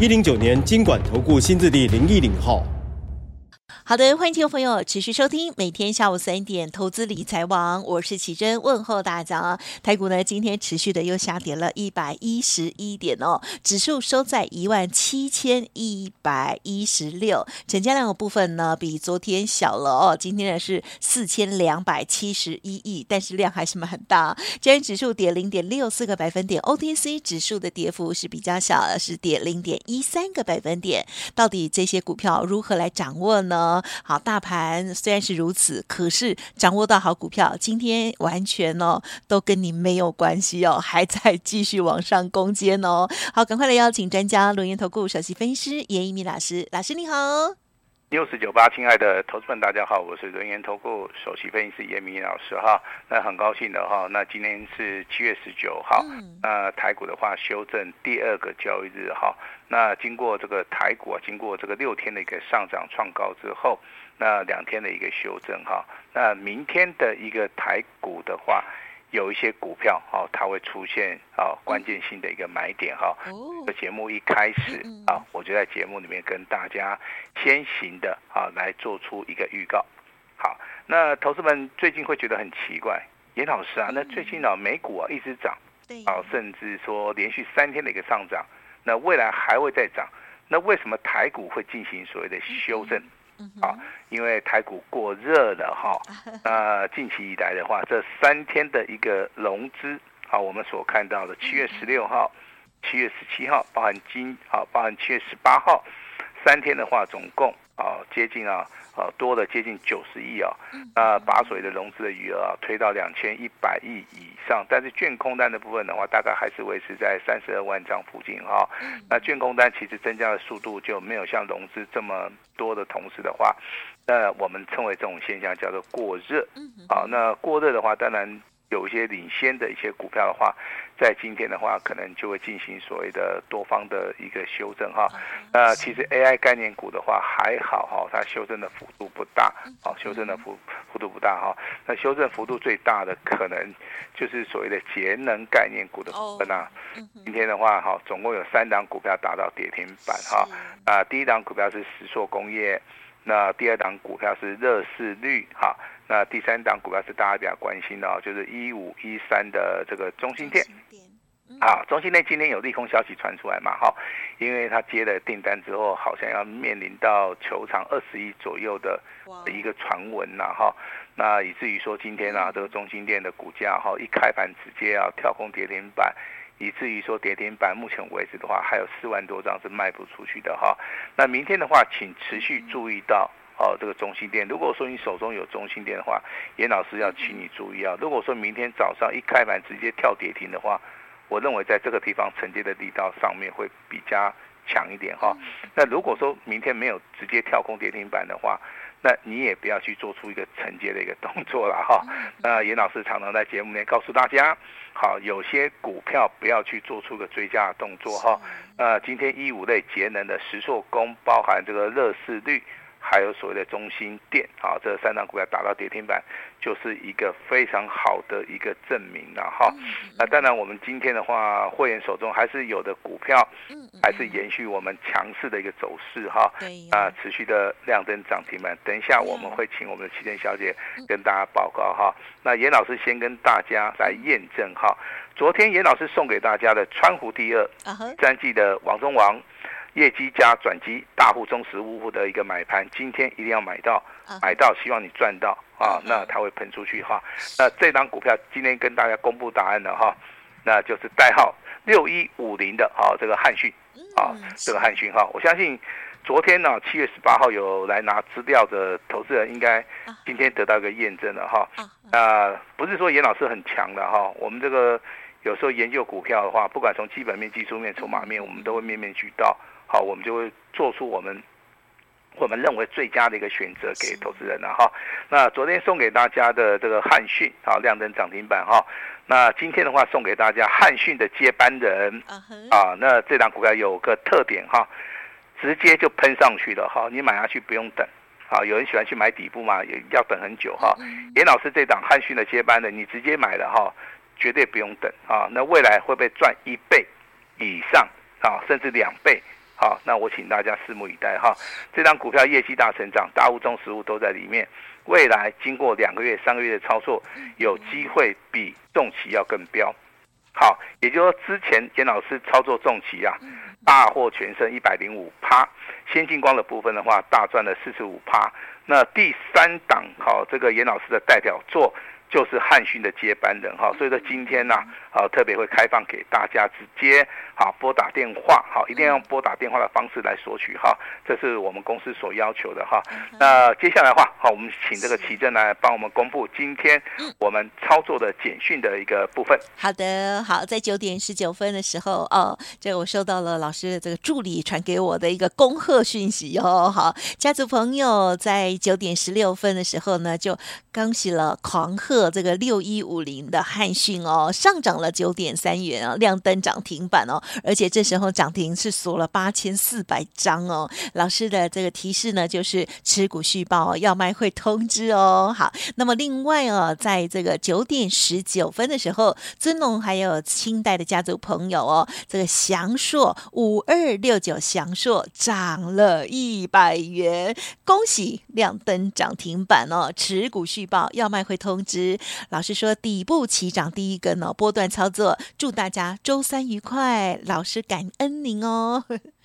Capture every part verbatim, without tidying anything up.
一零九年金管投顾新字第零一零号。好的，欢迎听众朋友持续收听每天下午三点投资理财王，我是启真，问候大家。台股呢今天持续的又下跌了一百一十一点哦，指数收在一万七千一百一十六，成交量的部分呢比昨天小了哦，今天呢是四千两百七十一亿，但是量还是蛮大。加权指数跌 零点六四个百分点， O T C 指数的跌幅是比较小，是跌 零点一三个百分点。到底这些股票如何来掌握呢？好，大盘虽然是如此，可是掌握到好股票，今天完全哦都跟你没有关系哦，还在继续往上攻坚哦。好，赶快来邀请专家轮源投顾首席分析师严益民老师，老师你好。News 九十八，亲爱的投资们，大家好，我是轮源投顾首席分析师严益民老师哈。那很高兴的哈，那今天是七月十九号，那台股的话修正第二个交易日哈。那经过这个台股、啊、经过这个六天的一个上涨创高之后，那两天的一个修正哈。那明天的一个台股的话，有一些股票哈、啊，它会出现啊关键性的一个买点哈。这节目一开始啊，我就在节目里面跟大家先行的啊来做出一个预告。好，那投资们最近会觉得很奇怪，严老师啊，那最近啊美股啊一直涨，啊甚至说连续三天的一个上涨。那未来还会再涨，那为什么台股会进行所谓的修正、嗯嗯、啊？因为台股过热了哈。那近期以来的话，这三天的一个融资啊，我们所看到的七月十六号、七月十七号，包含今啊，包含七月十八号，三天的话，总共啊接近啊啊多了接近九十亿啊。那把所谓的融资的余额啊推到两千一百亿以上，但是券空单的部分的话，大概还是维持在三十二万张附近啊。那券空单其实增加的速度就没有像融资这么多的同时的话，那我们称为这种现象叫做过热。好、啊，那过热的话，当然有一些领先的一些股票的话，在今天的话，可能就会进行所谓的多方的一个修正哈。那、呃、其实 A I 概念股的话还好哈，它修正的幅度不大，好、哦，修正的幅幅度不大哈。那修正幅度最大的可能就是所谓的节能概念股的部分啊。今天的话哈，总共有三档股票达到跌停板哈。啊、呃，第一档股票是石塑工业，那第二档股票是热市率哈。那第三档股票是大家比较关心的、哦、就是一五一三的这个中兴电。啊，中兴电今天有利空消息传出来嘛？哈，因为他接了订单之后，好像要面临到球场二十亿左右的一个传闻呐，哈。那以至于说今天啊，这个中兴电的股价哈、啊、一开盘直接要、啊、跳空跌停板。以至于说跌停板目前为止的话，还有四万多张是卖不出去的哈。那明天的话，请持续注意到哦，这个中兴电。如果说你手中有中兴电的话，严老师要请你注意啊。如果说明天早上一开盘直接跳跌停的话，我认为在这个地方承接的力道上面会比较强一点哈。那如果说明天没有直接跳空跌停板的话，那你也不要去做出一个承接的一个动作了哈。那严老师常常在节目里面告诉大家，好，有些股票不要去做出个追加的动作哈。呃，今天一五类节能的石塑工，包含这个热市率，还有所谓的中兴电，好，这三档股票打到跌停板，就是一个非常好的一个证明了哈。那当然，我们今天的话，会员手中还是有的股票，还是延续我们强势的一个走势哈。啊，持续的亮灯涨停板。等一下我们会请我们的奇珍小姐跟大家报告哈。那严老师先跟大家来验证哈。昨天严老师送给大家的川湖第二、三季的王中王。业绩加转机，大户中实物户的一个买盘，今天一定要买到，买到希望你赚到啊！那它会喷出去哈、啊。那这档股票今天跟大家公布答案了哈、啊，那就是代号六一五零的啊，这个汉讯啊，这个汉讯哈，我相信昨天呢、啊、七月十八号有来拿资料的投资人，应该今天得到一个验证了哈。啊，不是说严老师很强的哈、啊，我们这个。有时候研究股票的话，不管从基本面、技术面、筹码面，我们都会面面俱到。好，我们就会做出我们我们认为最佳的一个选择给投资人了、啊、哈。那昨天送给大家的这个汉讯啊，亮灯涨停板哈。那今天的话送给大家汉讯的接班人、uh-huh. 啊，那这档股票有个特点哈，直接就喷上去了哈，你买下去不用等。啊，有人喜欢去买底部嘛，也要等很久哈。严、uh-huh. 老师这档汉讯的接班人，你直接买了哈，绝对不用等啊。那未来会不会赚一倍以上啊，甚至两倍？好，那我请大家拭目以待哈。这张股票业绩大成长，大物中食物都在里面。未来经过两个月、三个月的操作，有机会比重期要更标。好，也就是说之前简老师操作重期啊，大获全胜 百分之一百零五， 先进光的部分的话，大赚了 百分之四十五。那第三档好，这个严老师的代表作就是汉讯的接班人哈，所以说今天呢、啊，好、啊、特别会开放给大家直接好、啊、拨打电话，好、啊、一定要用拨打电话的方式来索取哈、啊，这是我们公司所要求的哈、啊。那接下来的话，好、啊、我们请这个奇正来帮我们公布今天我们操作的简讯的一个部分。好的，好，在九点十九分的时候哦，这我收到了老师的这个助理传给我的一个恭贺讯息哦。好，家族朋友在九点十六分的时候呢，就恭喜了狂贺。这个六一五零的汉讯哦，上涨了 九点三 元哦，亮灯涨停板哦，而且这时候涨停是锁了八千四百张哦。老师的这个提示呢，就是持股续报、哦、要卖会通知哦。好，那么另外哦，在这个九点十九分的时候，尊龙还有清代的家族朋友哦，这个祥硕五二六九祥硕涨了一百元，恭喜亮灯涨停板哦，持股续报要卖会通知。老师说底部起涨第一根哦，波段操作，祝大家周三愉快，老师感恩您哦。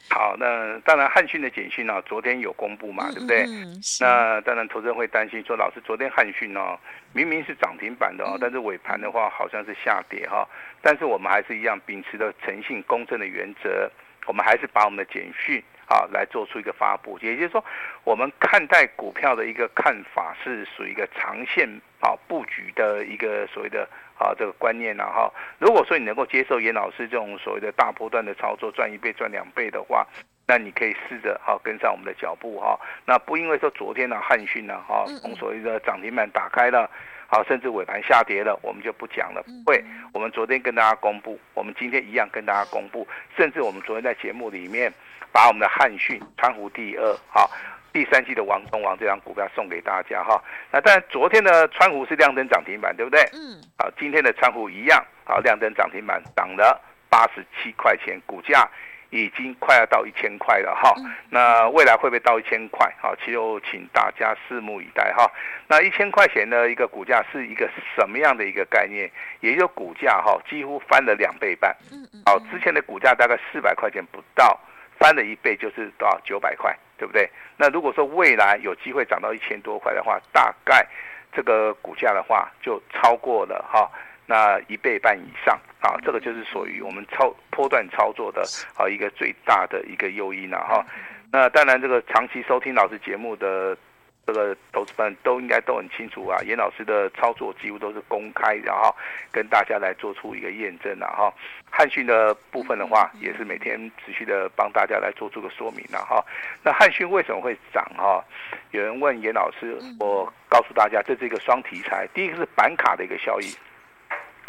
好，那当然汉讯的简讯、啊、昨天有公布嘛，对不对？嗯嗯，那当然投资人会担心说，老师昨天汉讯、啊、明明是涨停板的、哦嗯、但是尾盘的话好像是下跌、哦、但是我们还是一样秉持的诚信公正的原则，我们还是把我们的简讯啊，来做出一个发布，也就是说，我们看待股票的一个看法是属于一个长线啊布局的一个所谓的啊这个观念啦、啊、哈。如果说你能够接受严老师这种所谓的大波段的操作，赚一倍赚两倍的话，那你可以试着哈、啊、跟上我们的脚步哈、啊。那不因为说昨天呢、啊、汉讯呢哈从所谓的涨停板打开了。好，甚至尾盘下跌了，我们就不讲了。不会，我们昨天跟大家公布，我们今天一样跟大家公布，甚至我们昨天在节目里面把我们的汉讯川湖第二、好第三季的王中王这张股票送给大家哈。那当然，昨天的川湖是亮灯涨停板，对不对？嗯。好，今天的川湖一样，好亮灯涨停板，涨了八十七块钱，股价已经快要到一千块了哈，那未来会不会到一千块？好，就请大家拭目以待哈。那一千块钱的一个股价是一个什么样的一个概念？也就是股价哈几乎翻了两倍半，好，之前的股价大概四百块钱不到，翻了一倍就是到九百块，对不对？那如果说未来有机会涨到一千多块的话，大概这个股价的话就超过了哈。那一倍半以上啊，这个就是属于我们超波段操作的啊一个最大的一个诱因了、啊、哈、啊。那当然，这个长期收听老师节目的这个投资们都应该都很清楚啊，严老师的操作几乎都是公开，然后跟大家来做出一个验证了、啊、哈。汉讯的部分的话，也是每天持续的帮大家来做出个说明了、啊、哈。那汉讯为什么会涨哈、啊？有人问严老师，我告诉大家，这是一个双题材，第一个是板卡的一个效益。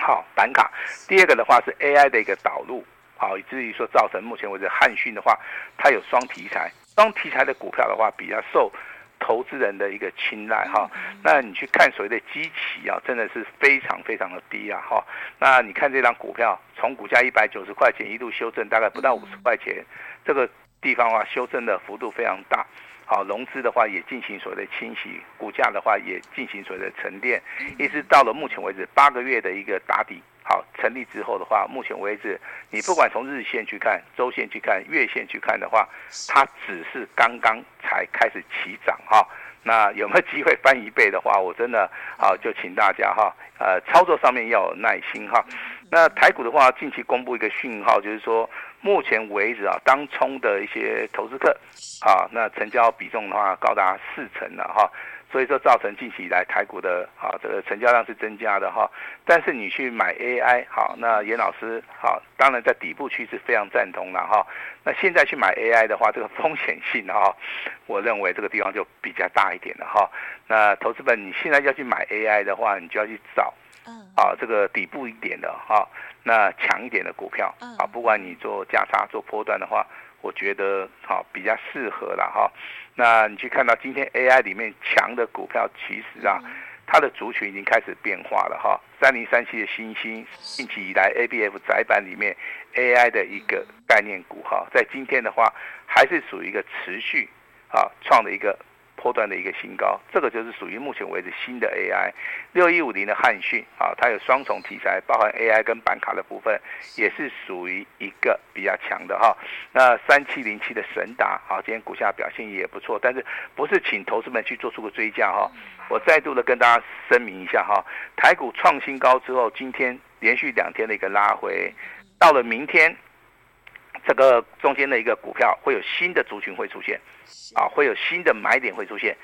好，板卡。第二个的话是 A I 的一个导入，好，以至于说造成目前为止汉讯的话，它有双题材，双题材的股票的话比较受投资人的一个青睐哈。那你去看所谓的基期啊，真的是非常非常的低啊哈。那你看这张股票，从股价一百九十块钱一度修正，大概不到五十块钱，这个地方的话修正的幅度非常大。好，融资的话也进行所谓的清洗，股价的话也进行所谓的沉淀，一直到了目前为止八个月的一个打底。好，成立之后的话，目前为止你不管从日线去看、周线去看、月线去看的话，它只是刚刚才开始起涨哈。那有没有机会翻一倍的话，我真的好就请大家哈，呃，操作上面要有耐心哈。那台股的话，近期公布一个讯号，就是说目前为止啊，当冲的一些投资客啊，那成交比重的话高达四成了哈。所以说造成近期以来台股的啊这个成交量是增加的哈。但是你去买 A I， 好，那严老师好，当然在底部区是非常赞同了哈。那现在去买 A I 的话，这个风险性哈，我认为这个地方就比较大一点了哈。那投资本你现在要去买 A I 的话，你就要去找啊这个底部一点的哈，那强一点的股票啊，不管你做价差做波段的话。我觉得好比较适合了哈，那你去看到今天 A I 里面强的股票，其实啊，它的族群已经开始变化了哈。三零三七的新兴，近期以来 A B F 载板里面 A I 的一个概念股哈，在今天的话还是属于一个持续啊创的一个波段的一个新高，这个就是属于目前为止新的 A I。六一五零的汉讯啊，它有双重题材，包含 A I 跟板卡的部分，也是属于一个比较强的哈。那三七零七的神达啊，今天股价表现也不错，但是不是请投资们去做出个追加哈。我再度的跟大家声明一下哈，台股创新高之后，今天连续两天的一个拉回，到了明天。这个中间的一个股票会有新的族群会出现，啊，会有新的买点会出现，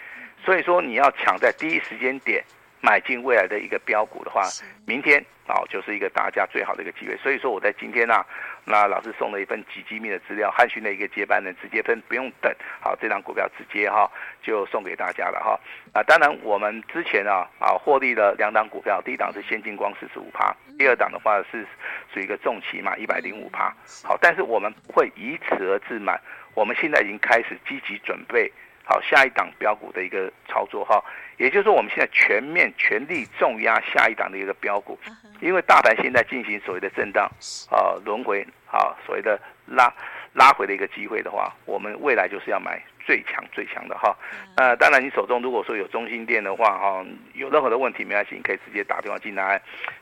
所以说你要抢在第一时间点买进未来的一个标股的话，明天啊就是一个大家最好的一个机会。所以说我在今天啊，那老师送了一份极机密的资料，汉讯的一个接班人直接分不用等，好，这张股票直接哈、啊、就送给大家了哈。啊，当然我们之前啊啊获利了两档股票，第一档是先进光 百分之四十五， 第二档的话是属于一个重期嘛 百分之一百零五， 好，但是我们不会以此而自满，我们现在已经开始积极准备。好，下一档标股的一个操作哈，也就是说我们现在全面全力重压下一档的一个标股，因为大盘现在进行所谓的震荡啊轮回啊所谓的拉拉回的一个机会的话，我们未来就是要买最强最强的哈。呃，当然你手中如果说有中心店的话哈，有任何的问题没关系，你可以直接打电话进来。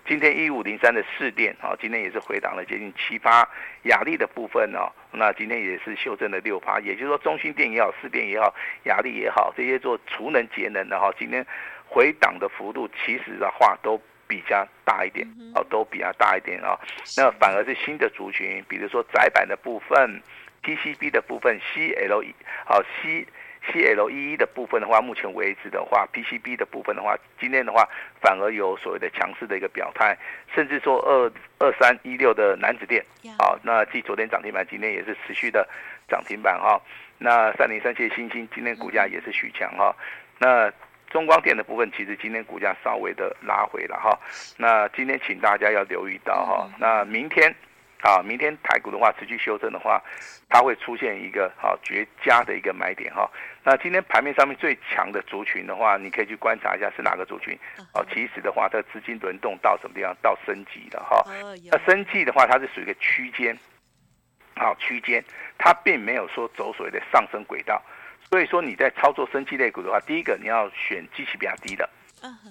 今天一五零三的市电啊，今天也是回档了接近七八，亚力的部分哦。那今天也是修正了 百分之六， 也就是说中心店也好，市电也好，亚力也好，这些做储能节能的哈，今天回档的幅度其实的话都比较大一点哦，都比较大一点哦。那反而是新的族群，比如说窄板的部分、P C B 的部分、C L E 好、哦、C。C L E E 的部分的话，目前为止的话 ，P C B 的部分的话，今天的话反而有所谓的强势的一个表态，甚至说二二三一六的南子电，好、yeah. 哦，那继昨天涨停板，今天也是持续的涨停板哈、哦。那三零三七星星今天股价也是许强哈、哦。那中光电的部分，其实今天股价稍微的拉回了哈、哦。那今天请大家要留意到哈、哦嗯，那明天。啊，明天台股的话持续修正的话，它会出现一个啊绝佳的一个买点哈、啊。那今天盘面上面最强的族群的话，你可以去观察一下是哪个族群。哦、啊，其实的话，它资金轮动到什么地方？到升级的哈。那、啊、升级的话，它是属于一个区间，好、啊、区间，它并没有说走所谓的上升轨道。所以说你在操作升级类股的话，第一个你要选基期比较低的，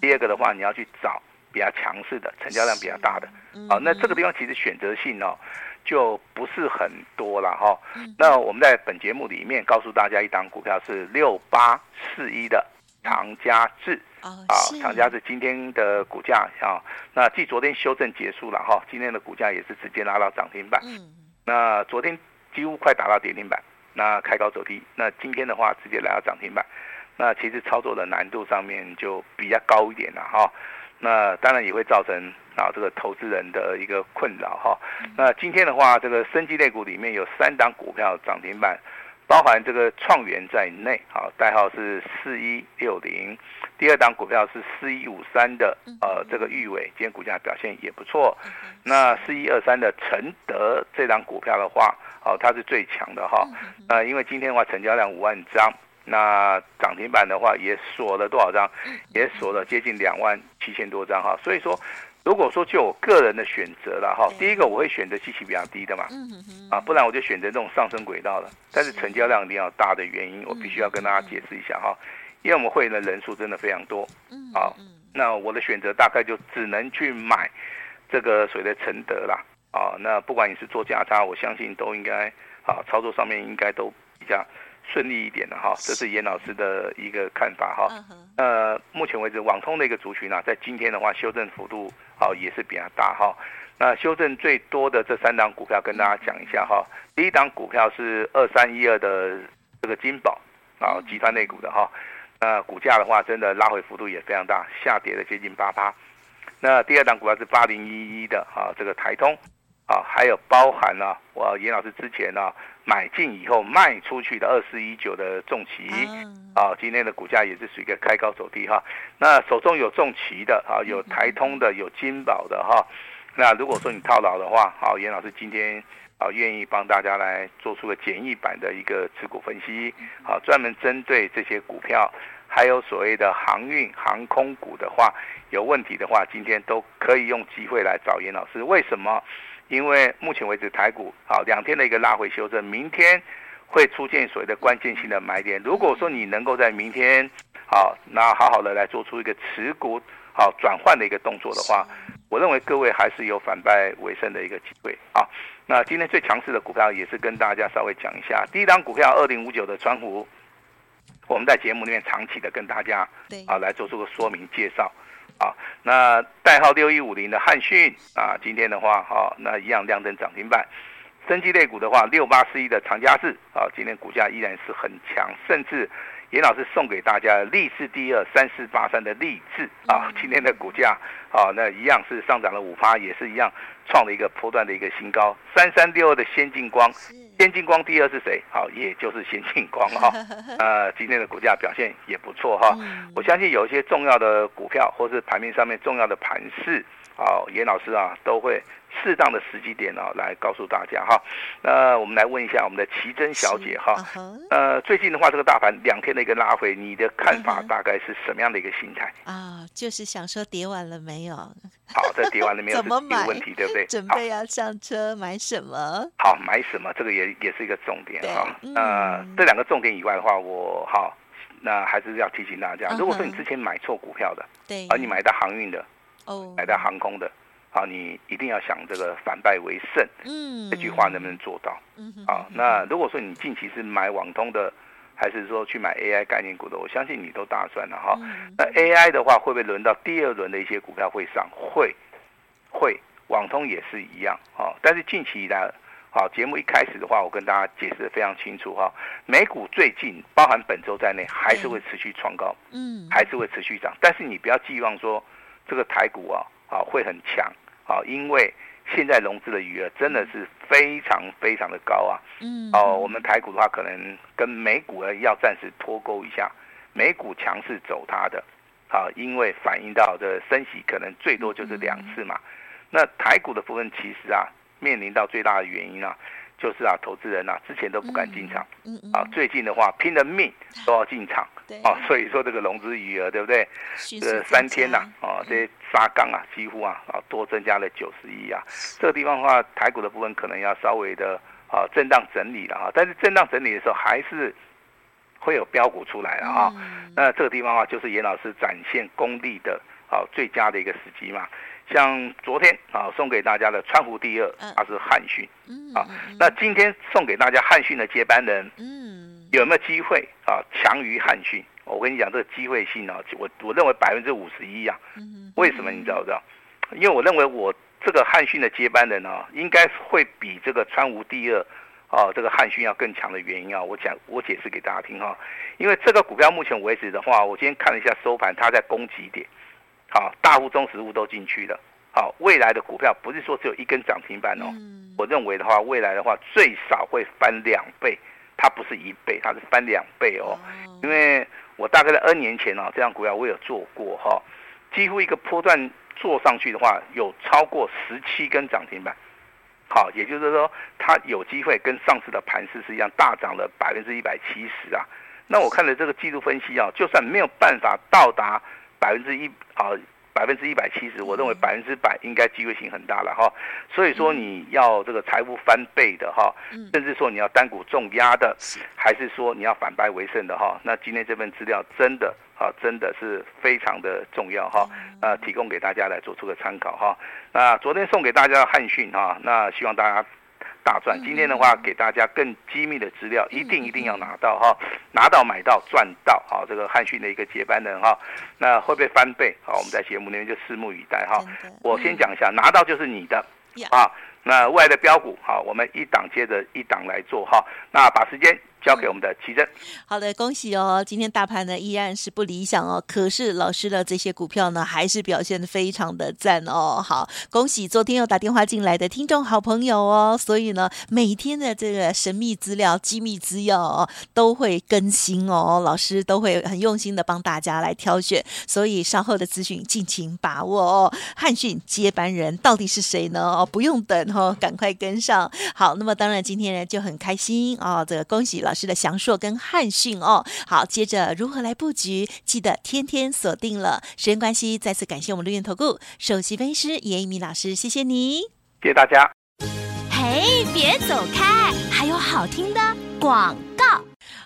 第二个的话你要去找。比较强势的，成交量比较大的，好、啊，那这个地方其实选择性哦，就不是很多了哈、哦。那我们在本节目里面告诉大家，一档股票是六八四一的长佳智，啊，长佳智今天的股价啊，那继昨天修正结束了哈、啊，今天的股价也是直接拉到涨停板，那昨天几乎快打到跌停板，那开高走低，那今天的话直接来到涨停板，那其实操作的难度上面就比较高一点了哈。啊那当然也会造成啊这个投资人的一个困扰哈。那今天的话，这个生技类股里面有三档股票涨停板，包含这个创元在内，好、啊，代号是四一六零。第二档股票是四一五三的呃这个玉伟，今天股价表现也不错。那四一二三的承德这档股票的话，哦、啊、它是最强的哈。那、啊、因为今天的话成交量五万张。那涨停板的话也锁了多少张？也锁了接近两万七千多张哈。所以说，如果说就我个人的选择了哈，第一个我会选择基期比较低的嘛，啊，不然我就选择这种上升轨道的。但是成交量一定要大的原因，我必须要跟大家解释一下哈，因为我们会员的人数真的非常多，好，那我的选择大概就只能去买这个所谓的承德啦，啊，那不管你是做价差，我相信都应该啊操作上面应该都比较。顺利一点的哈，这是严老师的一个看法哈。呃，目前为止，网通的一个族群啊，在今天的话，修正幅度好、啊、也是比较大哈。那修正最多的这三档股票，跟大家讲一下哈。第一档股票是二三一二的这个金宝啊，集团类股的哈。呃，股价的话真的拉回幅度也非常大，下跌了接近 百分之八。 那第二档股票是八零一一的啊，这个台通啊，还有包含呢、啊，我严老师之前呢、啊、买进以后卖出去的二四一九的重旗啊，今天的股价也是属于一个开高走低哈、啊。那手中有重旗的啊，有台通的，有金宝的哈、啊。那如果说你套牢的话，好、啊，严老师今天啊愿意帮大家来做出个简易版的一个持股分析，啊，专门针对这些股票。还有所谓的航运、航空股的话，有问题的话，今天都可以用机会来找严老师。为什么？因为目前为止台股好两天的一个拉回修正，明天会出现所谓的关键性的买点。如果说你能够在明天好，那好好的来做出一个持股好转换的一个动作的话，我认为各位还是有反败为胜的一个机会啊。那今天最强势的股票也是跟大家稍微讲一下，第一档股票二零五九的川湖。我们在节目里面长期的跟大家啊来做出个说明介绍啊，那代号六一五零的汉讯啊，今天的话哈、啊，那一样亮灯涨停板，生技类股的话六八四一的长佳智啊，今天股价依然是很强，甚至严老师送给大家励志第二三四八三的励志啊，今天的股价啊那一样是上涨了 百分之五， 也是一样创了一个波段的一个新高，三三六二的先进光。先进光第二是谁？好，也就是先进光哈、哦。呃，今天的股价表现也不错哈、哦。我相信有一些重要的股票，或是盘面上面重要的盘势，好、哦，严老师啊都会适当的时机点啊、哦、来告诉大家哈、哦。那我们来问一下我们的奇珍小姐哈、哦。呃，最近的话，这个大盘两天的一个拉回，你的看法大概是什么样的一个心态？啊、哦，就是想说跌完了没有？好，这跌完了没有？怎么买？问题对不对？准备要上车买什么？好，买什么？这个也。也是一个重点哈，那、嗯呃、这两个重点以外的话，我好，那还是要提醒大家，如果说你之前买错股票的，对、uh-huh. ，而你买到航运的，哦、oh. ，买到航空的，好，你一定要想这个反败为胜，嗯，这句话能不能做到？嗯，好，那如果说你近期是买网通的，还是说去买 A I 概念股的，我相信你都打算了哈、嗯。那 A I 的话，会不会轮到第二轮的一些股票会上？会，会，网通也是一样啊、哦，但是近期的。好，节目一开始的话，我跟大家解释得非常清楚哈。美股最近，包含本周在内，还是会持续创高，嗯，还是会持续涨。但是你不要寄望说这个台股啊，啊会很强啊，因为现在融资的余额真的是非常非常的高啊，嗯，哦，我们台股的话，可能跟美股要暂时脱钩一下，美股强势走它的，啊，因为反映到的升息可能最多就是两次嘛。嗯、那台股的部分其实啊。面临到最大的原因啊，就是啊，投资人啊之前都不敢进场，嗯嗯嗯、啊，最近的话拼了命都要进场，啊，所以说这个融资余额对不对？呃，三天呐、啊，啊，这些沙钢啊，几乎啊啊多增加了九十亿啊，这个地方的话，台股的部分可能要稍微的啊震荡整理了啊，但是震荡整理的时候还是会有标股出来了啊，嗯、那这个地方啊，就是严老师展现功力的啊最佳的一个时机嘛。像昨天啊送给大家的川湖第二，它是汉讯啊。那今天送给大家汉讯的接班人，嗯，有没有机会啊强于汉讯？我跟你讲，这个机会性啊，我我认为百分之五十一啊。为什么你知道不知道？因为我认为我这个汉讯的接班人啊，应该会比这个川湖第二。哦，这个汉讯要更强的原因啊，我讲我解释给大家听哈、啊。因为这个股票目前为止的话，我今天看了一下收盘，它在攻击点。好，大户、中实户都进去了。好，未来的股票不是说只有一根涨停板哦、嗯。我认为的话，未来的话最少会翻两倍，它不是一倍，它是翻两倍哦。哦因为我大概在 N 年前哦，这样股票我有做过哈、哦，几乎一个波段做上去的话，有超过十七根涨停板。好，也就是说，它有机会跟上次的盘势是一样，大涨了百分之一百七十啊。那我看了这个技术分析啊，就算没有办法到达。百分之一啊，百分之一百七十，我认为百分之百应该机会性很大了哈。所以说你要这个财富翻倍的哈，甚至说你要单股重压的，还是说你要反败为胜的哈。那今天这份资料真的啊，真的是非常的重要哈。呃，提供给大家来做出个参考哈。那昨天送给大家的汉讯哈，那希望大家。大赚！今天的话，给大家更机密的资料，一定一定要拿到哈，拿到买到赚到哈！这个汉讯的一个接班人哈，那会不会翻倍？好，我们在节目里面就拭目以待哈。我先讲一下，拿到就是你的啊。那未来的标股好，我们一档接着一档来做哈。那把时间交给我们的奇珍。好的，恭喜哦！今天大盘呢依然是不理想哦，可是老师的这些股票呢还是表现得非常的赞哦。好，恭喜昨天又打电话进来的听众好朋友哦。所以呢，每天的这个神秘资料、机密资料、哦、都会更新哦，老师都会很用心的帮大家来挑选，所以稍后的资讯尽情把握哦。汉讯接班人到底是谁呢？哦，不用等哦，赶快跟上。好，那么当然今天呢就很开心哦，这个恭喜了。老师的详硕跟汉讯哦，好，接着如何来布局？记得天天锁定了。时间关系，再次感谢我们录音投顾首席分析师严一鸣老师，谢谢你，谢谢大家。嘿，别走开，还有好听的广告。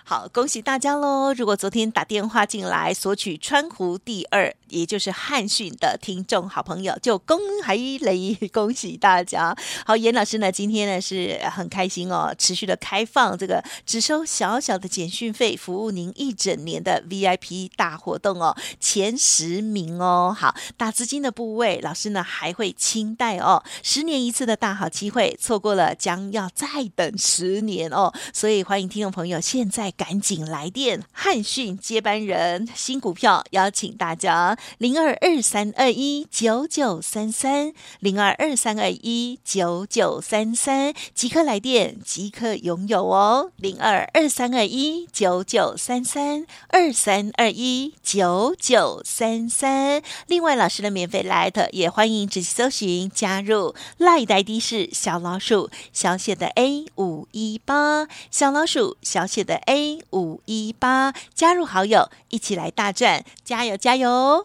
好，恭喜大家喽！如果昨天打电话进来索取川湖第二，也就是汉讯的听众好朋友，就恭喜雷，恭喜大家！好，严老师呢，今天呢是很开心哦，持续的开放这个只收小小的简讯费，服务您一整年的 V I P 大活动哦，前十名哦。好，大资金的部位，老师呢还会清代哦，十年一次的大好机会，错过了将要再等十年哦，所以欢迎听众朋友现在赶紧来电，汉讯接班人新股票，邀请大家零二二三二一九九三三零二二三二一九九三三，即刻来电，即刻拥有哦，零二二三二一九九三三二三二一九九三三。另外，老师的免费 Line 也欢迎直接搜寻加入 ，Line 的 I D 是小老鼠小写的 A 五一八，小老鼠小写的 A。A 五一八，加入好友，一起来大赚，加油加油！